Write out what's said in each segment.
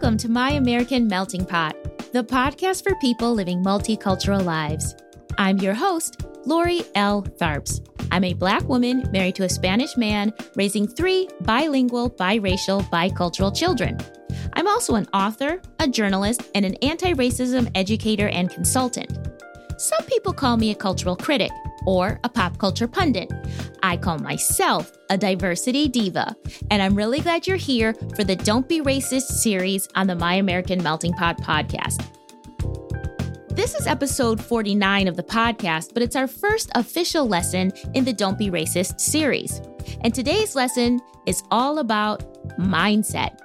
Welcome to My American Melting Pot, the podcast for people living multicultural lives. I'm your host, Lori L. Tharps. I'm a Black woman married to a Spanish man, raising 3 bilingual, biracial, bicultural children. I'm also an author, a journalist, and an anti-racism educator and consultant. Some people call me a cultural critic or a pop culture pundit. I call myself a diversity diva, and I'm really glad you're here for the Don't Be Racist series on the My American Melting Pot podcast. This is episode 49 of the podcast, but it's our first official lesson in the Don't Be Racist series. And today's lesson is all about mindset.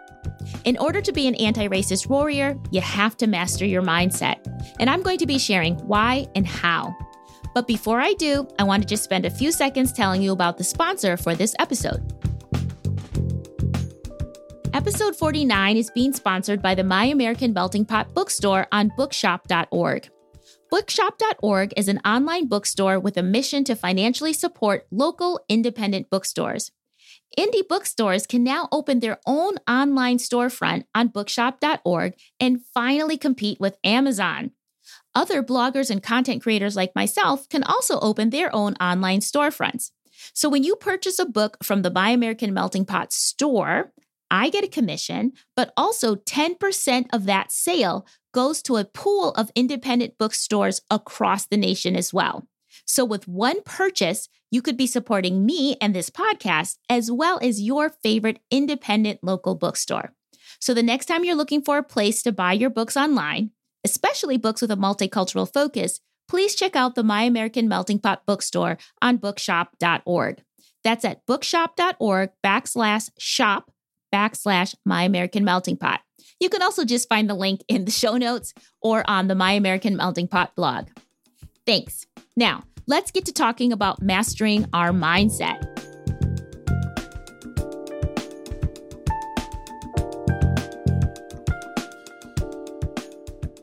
In order to be an anti-racist warrior, you have to master your mindset. And I'm going to be sharing why and how. But before I do, I want to just spend a few seconds telling you about the sponsor for this episode. Episode 49 is being sponsored by the My American Melting Pot bookstore on Bookshop.org. Bookshop.org is an online bookstore with a mission to financially support local independent bookstores. Indie bookstores can now open their own online storefront on Bookshop.org and finally compete with Amazon. Other bloggers and content creators like myself can also open their own online storefronts. So when you purchase a book from the My American Melting Pot store, I get a commission, but also 10% of that sale goes to a pool of independent bookstores across the nation as well. So with one purchase, you could be supporting me and this podcast, as well as your favorite independent local bookstore. So the next time you're looking for a place to buy your books online, especially books with a multicultural focus, please check out the My American Melting Pot bookstore on bookshop.org. That's at bookshop.org/shop/My American Melting Pot. You can also just find the link in the show notes or on the My American Melting Pot blog. Thanks. Now, let's get to talking about mastering our mindset.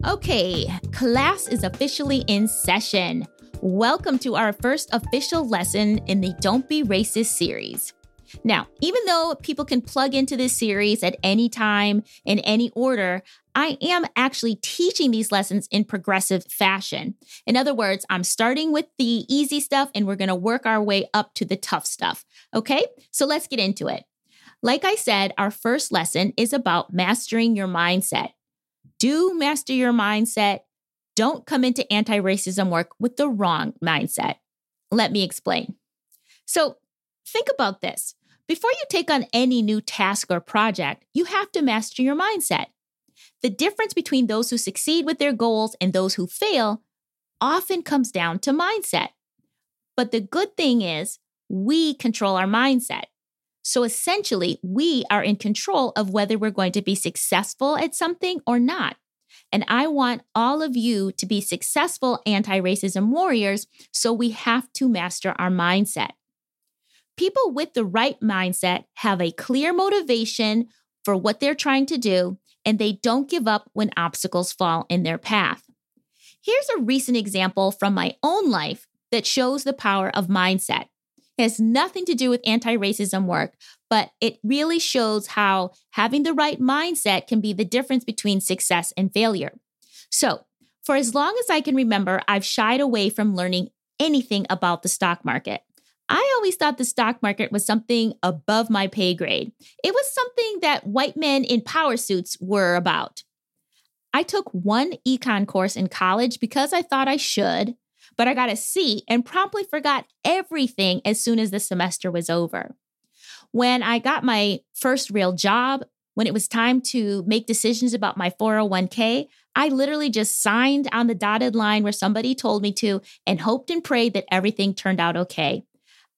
Okay, class is officially in session. Welcome to our first official lesson in the Don't Be Racist series. Now, even though people can plug into this series at any time, in any order, I am actually teaching these lessons in progressive fashion. In other words, I'm starting with the easy stuff and we're going to work our way up to the tough stuff. Okay, so let's get into it. Like I said, our first lesson is about mastering your mindset. Do master your mindset. Don't come into anti-racism work with the wrong mindset. Let me explain. So think about this. Before you take on any new task or project, you have to master your mindset. The difference between those who succeed with their goals and those who fail often comes down to mindset. But the good thing is we control our mindset. So essentially, we are in control of whether we're going to be successful at something or not. And I want all of you to be successful anti-racism warriors, so we have to master our mindset. People with the right mindset have a clear motivation for what they're trying to do, and they don't give up when obstacles fall in their path. Here's a recent example from my own life that shows the power of mindset. It has nothing to do with anti-racism work, but it really shows how having the right mindset can be the difference between success and failure. So, for as long as I can remember, I've shied away from learning anything about the stock market. I always thought the stock market was something above my pay grade. It was something that white men in power suits were about. I took one econ course in college because I thought I should, but I got a C and promptly forgot everything as soon as the semester was over. When I got my first real job, when it was time to make decisions about my 401k, I literally just signed on the dotted line where somebody told me to and hoped and prayed that everything turned out okay.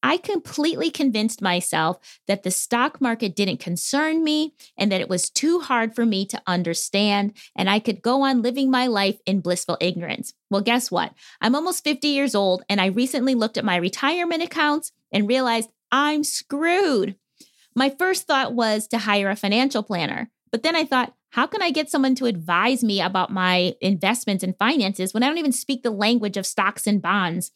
I completely convinced myself that the stock market didn't concern me and that it was too hard for me to understand, and I could go on living my life in blissful ignorance. Well, guess what? I'm almost 50 years old, and I recently looked at my retirement accounts and realized I'm screwed. My first thought was to hire a financial planner, but then I thought, how can I get someone to advise me about my investments and finances when I don't even speak the language of stocks and bonds?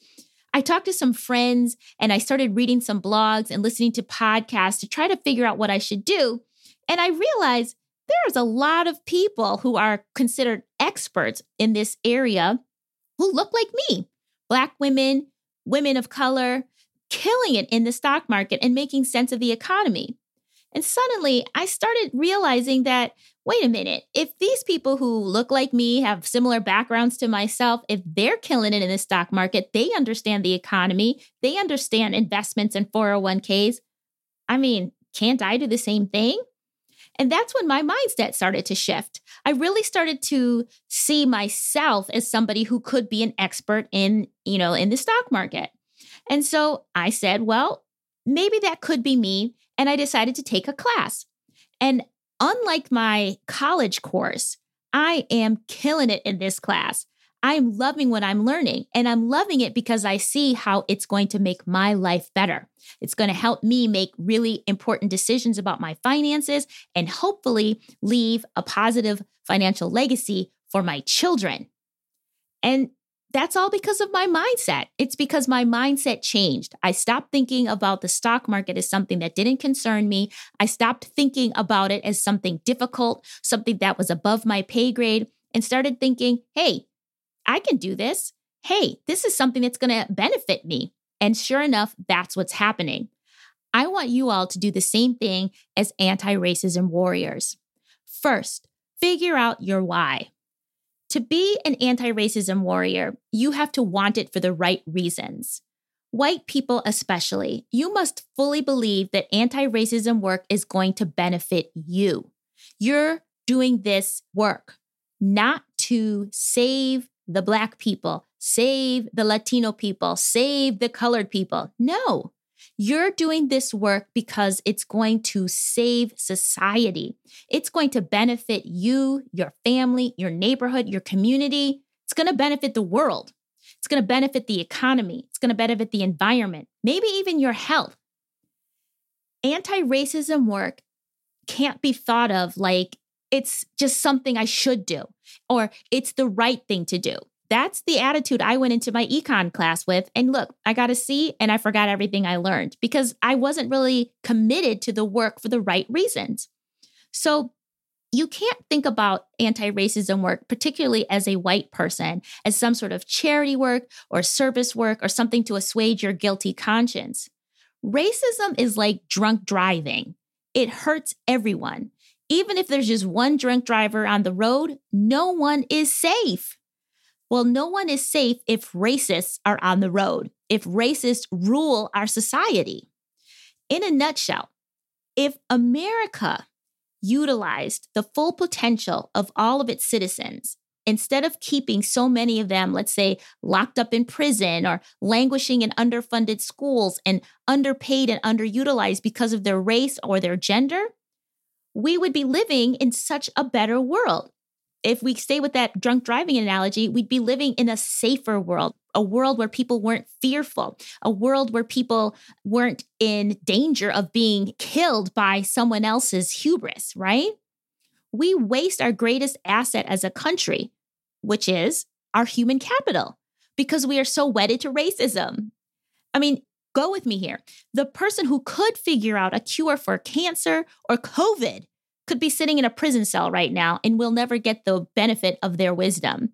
I talked to some friends and I started reading some blogs and listening to podcasts to try to figure out what I should do. And I realized there's a lot of people who are considered experts in this area who look like me, Black women, women of color, killing it in the stock market and making sense of the economy. And suddenly I started realizing that, wait a minute, if these people who look like me, have similar backgrounds to myself, if they're killing it in the stock market, they understand the economy, they understand investments and 401ks. I mean, can't I do the same thing? And that's when my mindset started to shift. I really started to see myself as somebody who could be an expert in the stock market. And so I said, well, maybe that could be me. And I decided to take a class. And unlike my college course, I am killing it in this class. I'm loving what I'm learning, and I'm loving it because I see how it's going to make my life better. It's going to help me make really important decisions about my finances and hopefully leave a positive financial legacy for my children. And that's all because of my mindset. It's because my mindset changed. I stopped thinking about the stock market as something that didn't concern me. I stopped thinking about it as something difficult, something that was above my pay grade, and started thinking, hey, I can do this. Hey, this is something that's going to benefit me. And sure enough, that's what's happening. I want you all to do the same thing as anti-racism warriors. First, figure out your why. To be an anti-racism warrior, you have to want it for the right reasons. White people especially, you must fully believe that anti-racism work is going to benefit you. You're doing this work not to save the Black people, save the Latino people, save the colored people. No, you're doing this work because it's going to save society. It's going to benefit you, your family, your neighborhood, your community. It's going to benefit the world. It's going to benefit the economy. It's going to benefit the environment, maybe even your health. Anti-racism work can't be thought of like it's just something I should do, or it's the right thing to do. That's the attitude I went into my econ class with. And look, I got a C and I forgot everything I learned because I wasn't really committed to the work for the right reasons. So you can't think about anti-racism work, particularly as a white person, as some sort of charity work or service work or something to assuage your guilty conscience. Racism is like drunk driving. It hurts everyone. Even if there's just one drunk driver on the road, no one is safe. Well, no one is safe if racists are on the road, if racists rule our society. In a nutshell, if America utilized the full potential of all of its citizens, instead of keeping so many of them, let's say, locked up in prison or languishing in underfunded schools and underpaid and underutilized because of their race or their gender, we would be living in such a better world. If we stay with that drunk driving analogy, we'd be living in a safer world, a world where people weren't fearful, a world where people weren't in danger of being killed by someone else's hubris, right? We waste our greatest asset as a country, which is our human capital, because we are so wedded to racism. I mean, go with me here. The person who could figure out a cure for cancer or COVID could be sitting in a prison cell right now and will never get the benefit of their wisdom.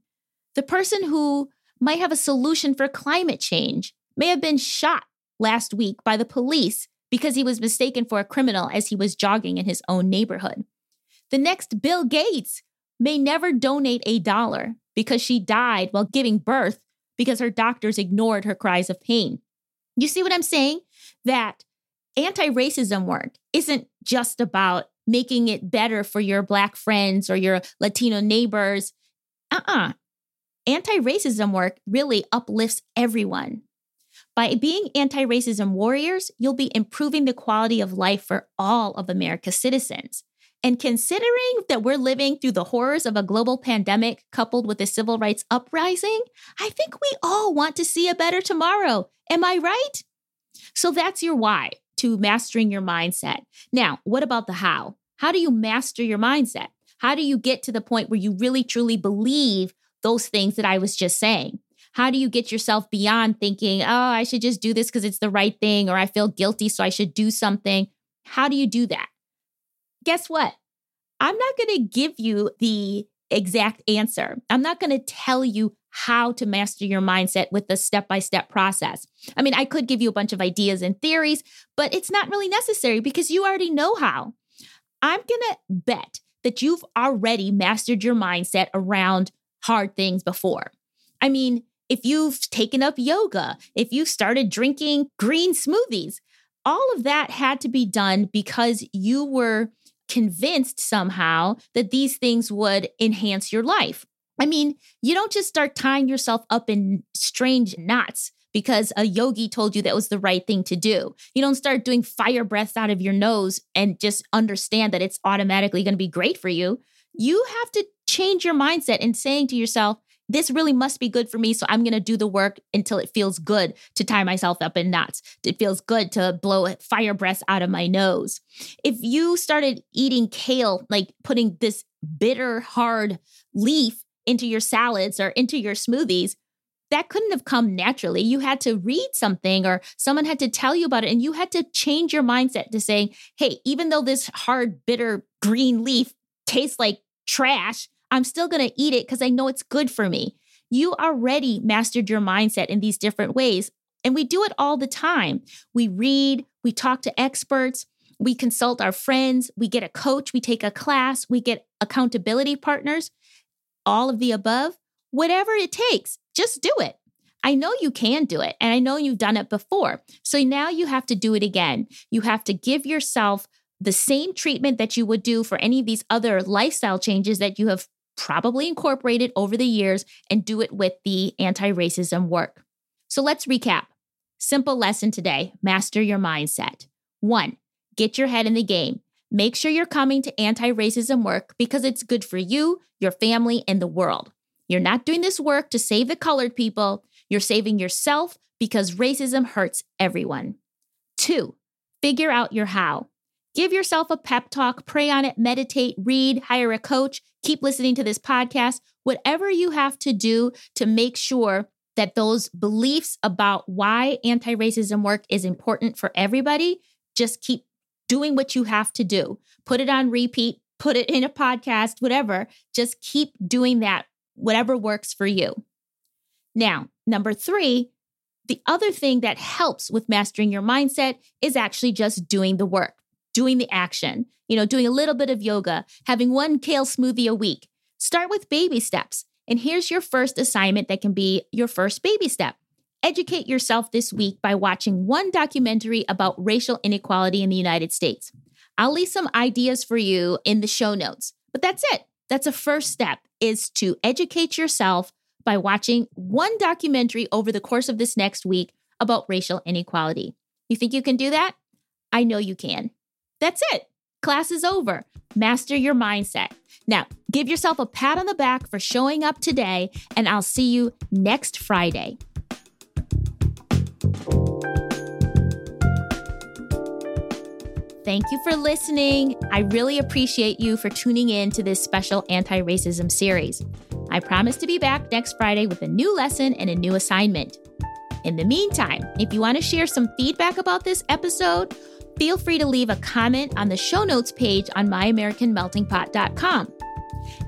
The person who might have a solution for climate change may have been shot last week by the police because he was mistaken for a criminal as he was jogging in his own neighborhood. The next Bill Gates may never donate $1 because she died while giving birth because her doctors ignored her cries of pain. You see what I'm saying? That anti-racism work isn't just about making it better for your Black friends or your Latino neighbors. Anti-racism work really uplifts everyone. By being anti-racism warriors, you'll be improving the quality of life for all of America's citizens. And considering that we're living through the horrors of a global pandemic coupled with a civil rights uprising, I think we all want to see a better tomorrow. Am I right? So that's your why to mastering your mindset. Now, what about the how? How do you master your mindset? How do you get to the point where you really truly believe those things that I was just saying? How do you get yourself beyond thinking, oh, I should just do this because it's the right thing, or I feel guilty, so I should do something? How do you do that? Guess what? I'm not going to give you the exact answer. I'm not going to tell you how to master your mindset with the step-by-step process. I mean, I could give you a bunch of ideas and theories, but it's not really necessary because you already know how. I'm going to bet that you've already mastered your mindset around hard things before. I mean, if you've taken up yoga, if you started drinking green smoothies, all of that had to be done because you were convinced somehow that these things would enhance your life. I mean, you don't just start tying yourself up in strange knots because a yogi told you that was the right thing to do. You don't start doing fire breaths out of your nose and just understand that it's automatically going to be great for you. You have to change your mindset and saying to yourself, this really must be good for me, so I'm going to do the work until it feels good to tie myself up in knots. It feels good to blow fire breaths out of my nose. If you started eating kale, like putting this bitter, hard leaf into your salads or into your smoothies, that couldn't have come naturally. You had to read something or someone had to tell you about it, and you had to change your mindset to saying, hey, even though this hard, bitter green leaf tastes like trash, I'm still going to eat it because I know it's good for me. You already mastered your mindset in these different ways. And we do it all the time. We read, we talk to experts, we consult our friends, we get a coach, we take a class, we get accountability partners, all of the above, whatever it takes, just do it. I know you can do it. And I know you've done it before. So now you have to do it again. You have to give yourself the same treatment that you would do for any of these other lifestyle changes that you have probably incorporated over the years, and do it with the anti-racism work. So let's recap. Simple lesson today, master your mindset. 1, get your head in the game. Make sure you're coming to anti-racism work because it's good for you, your family, and the world. You're not doing this work to save the colored people. You're saving yourself because racism hurts everyone. 2, figure out your how. Give yourself a pep talk, pray on it, meditate, read, hire a coach, keep listening to this podcast, whatever you have to do to make sure that those beliefs about why anti-racism work is important for everybody, just keep doing what you have to do. Put it on repeat, put it in a podcast, whatever. Just keep doing that, whatever works for you. Now, 3, the other thing that helps with mastering your mindset is actually just doing the work. Doing the action, doing a little bit of yoga, having one kale smoothie a week. Start with baby steps. And here's your first assignment that can be your first baby step. Educate yourself this week by watching one documentary about racial inequality in the United States. I'll leave some ideas for you in the show notes, but that's it. That's a first step, is to educate yourself by watching one documentary over the course of this next week about racial inequality. You think you can do that? I know you can. That's it. Class is over. Master your mindset. Now, give yourself a pat on the back for showing up today, and I'll see you next Friday. Thank you for listening. I really appreciate you for tuning in to this special anti-racism series. I promise to be back next Friday with a new lesson and a new assignment. In the meantime, if you want to share some feedback about this episode, feel free to leave a comment on the show notes page on myamericanmeltingpot.com.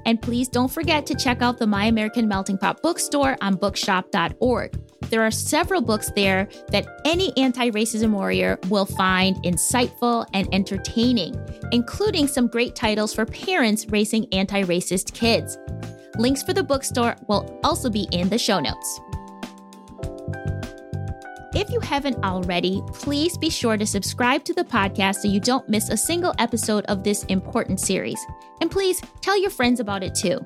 And please don't forget to check out the My American Melting Pot bookstore on bookshop.org. There are several books there that any anti-racism warrior will find insightful and entertaining, including some great titles for parents raising anti-racist kids. Links for the bookstore will also be in the show notes. If you haven't already, please be sure to subscribe to the podcast so you don't miss a single episode of this important series. And please tell your friends about it too.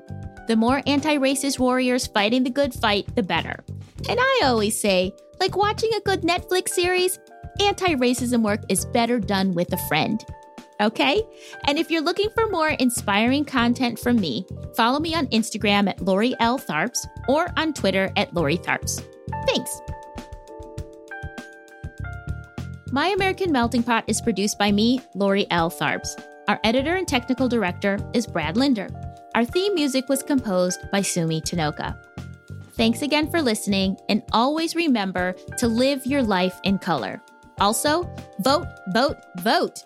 The more anti-racist warriors fighting the good fight, the better. And I always say, like watching a good Netflix series, anti-racism work is better done with a friend. Okay? And if you're looking for more inspiring content from me, follow me on Instagram at Lori L. Tharps or on Twitter at Lori Tharps. Thanks. My American Melting Pot is produced by me, Lori L. Tharps. Our editor and technical director is Brad Linder. Our theme music was composed by Sumi Tanoka. Thanks again for listening, and always remember to live your life in color. Also, vote, vote, vote.